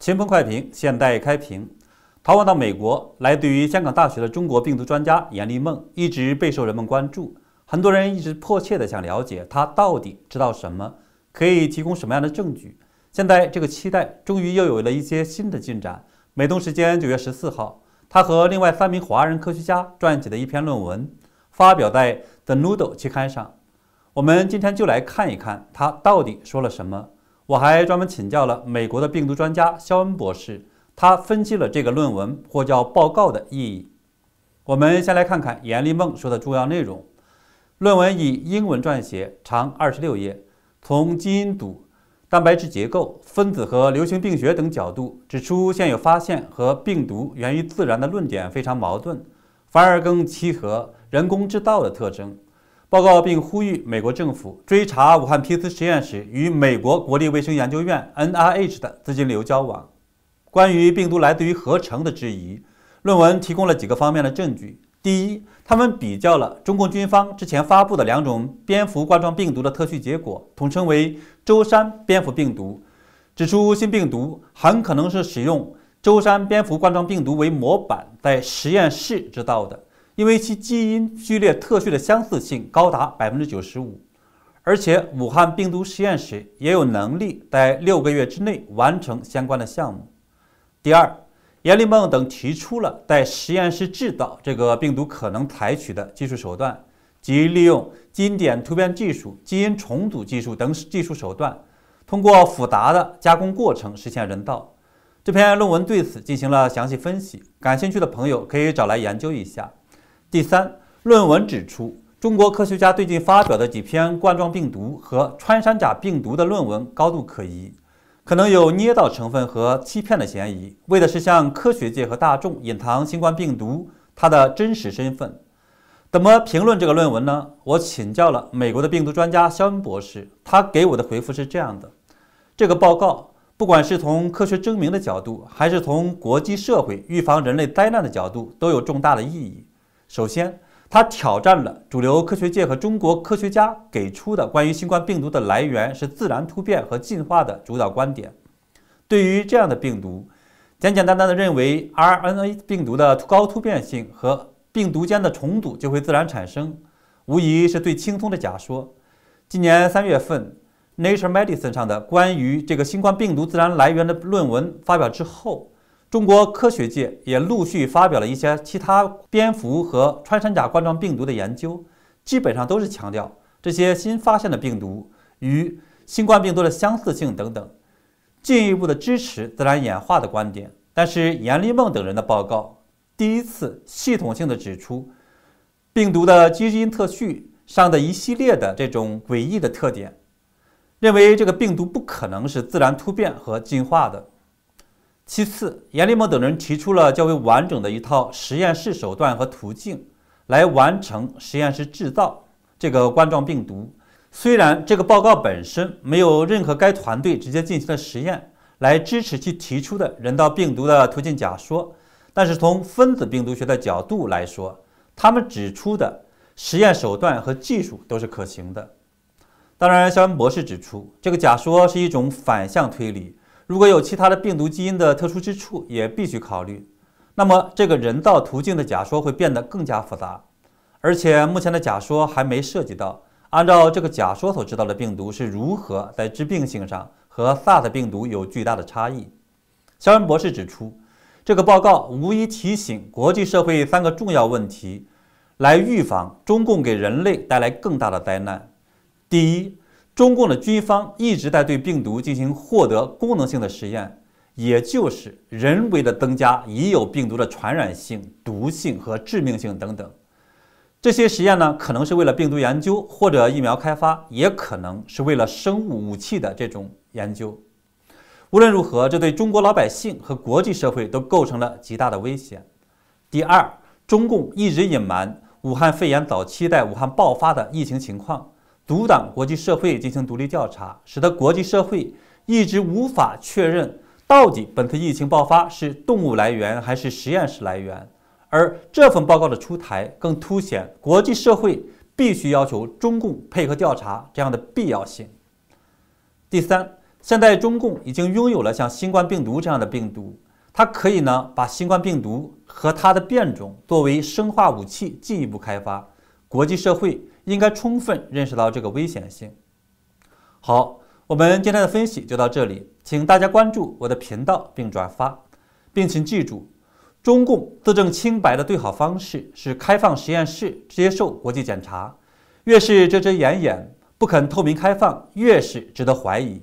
新闻快评，现代开屏。逃亡到美国来，对于香港大学的中国病毒专家严立梦一直备受人们关注。很多人一直迫切地想了解他到底知道什么，可以提供什么样的证据。现在这个期待终于又有了一些新的进展。美东时间9月14号，他和另外3名华人科学家撰写的一篇论文发表在《The Noodle》期刊上。我们今天就来看一看他到底说了什么。 我还专门请教了美国的病毒专家肖恩博士，他分析了这个论文或叫报告的意义。我们先来看看严立梦说的重要内容。论文以英文撰写，长26页，从基因组、蛋白质结构、分子和流行病学等角度指出现有发现和病毒源于自然的论点非常矛盾，反而更契合人工制造的特征。 报告并呼吁美国政府追查武汉PCR实验室与美国国立卫生研究院 （NIH） 的资金流交往。关于病毒来自于合成的质疑，论文提供了几个方面的证据。第一，他们比较了中共军方之前发布的2种蝙蝠冠状病毒的特序结果，统称为舟山蝙蝠病毒，指出新病毒很可能是使用舟山蝙蝠冠状病毒为模板在实验室制造的。 因为其基因序列特序的相似性高达 95%， 而且武汉病毒实验室也有能力在6个月之内完成相关的项目。第二，严立梦等提出了在实验室制造这个病毒可能采取的技术手段，即利用基因点突变技术、基因重组技术等技术手段，通过复杂的加工过程实现人造。这篇论文对此进行了详细分析，感兴趣的朋友可以找来研究一下。 第三，论文指出，中国科学家最近发表的几篇冠状病毒和穿山甲病毒的论文高度可疑，可能有捏造成分和欺骗的嫌疑，为的是向科学界和大众隐藏新冠病毒它的真实身份。怎么评论这个论文呢？我请教了美国的病毒专家肖恩博士，他给我的回复是这样的：这个报告不管是从科学证明的角度，还是从国际社会预防人类灾难的角度，都有重大的意义。 首先，它挑战了主流科学界和中国科学家给出的关于新冠病毒的来源是自然突变和进化的主导观点。对于这样的病毒，简单的认为 RNA 病毒的高突变性和病毒间的重组就会自然产生，无疑是最轻松的假说。今年3月份，《Nature Medicine》上的关于这个新冠病毒自然来源的论文发表之后。 中国科学界也陆续发表了一些其他蝙蝠和穿山甲冠状病毒的研究，基本上都是强调这些新发现的病毒与新冠病毒的相似性等等，进一步的支持自然演化的观点。但是严立梦等人的报告第一次系统性的指出，病毒的基因特序上的一系列的这种诡异的特点，认为这个病毒不可能是自然突变和进化的。 其次，严立梦等人提出了较为完整的一套实验室手段和途径，来完成实验室制造这个冠状病毒。虽然这个报告本身没有任何该团队直接进行的实验来支持其提出的人造病毒的途径假说，但是从分子病毒学的角度来说，他们指出的实验手段和技术都是可行的。当然，肖恩博士指出，这个假说是一种反向推理。 如果有其他的病毒基因的特殊之处，也必须考虑。那么，这个人造途径的假说会变得更加复杂，而且目前的假说还没涉及到按照这个假说所知道的病毒是如何在致病性上和 SARS 病毒有巨大的差异。肖恩博士指出，这个报告无疑提醒国际社会3个重要问题，来预防中共给人类带来更大的灾难。第一， 中共的军方一直在对病毒进行获得功能性的实验，也就是人为的增加已有病毒的传染性、毒性和致命性等等。这些实验呢，可能是为了病毒研究或者疫苗开发，也可能是为了生物武器的这种研究。无论如何，这对中国老百姓和国际社会都构成了极大的危险。第二，中共一直隐瞒武汉肺炎早期在武汉爆发的疫情情况。 阻挡国际社会进行独立调查，使得国际社会一直无法确认到底本次疫情爆发是动物来源还是实验室来源？而这份报告的出台，更凸显国际社会必须要求中共配合调查这样的必要性。第三，现在中共已经拥有了像新冠病毒这样的病毒，它可以把新冠病毒和它的变种作为生化武器进一步开发。国际社会应该充分认识到这个危险性。好，我们今天的分析就到这里，请大家关注我的频道并转发，并请记住，中共自证清白的最好方式是开放实验室接受国际检查，越是遮遮掩掩不肯透明开放，越是值得怀疑。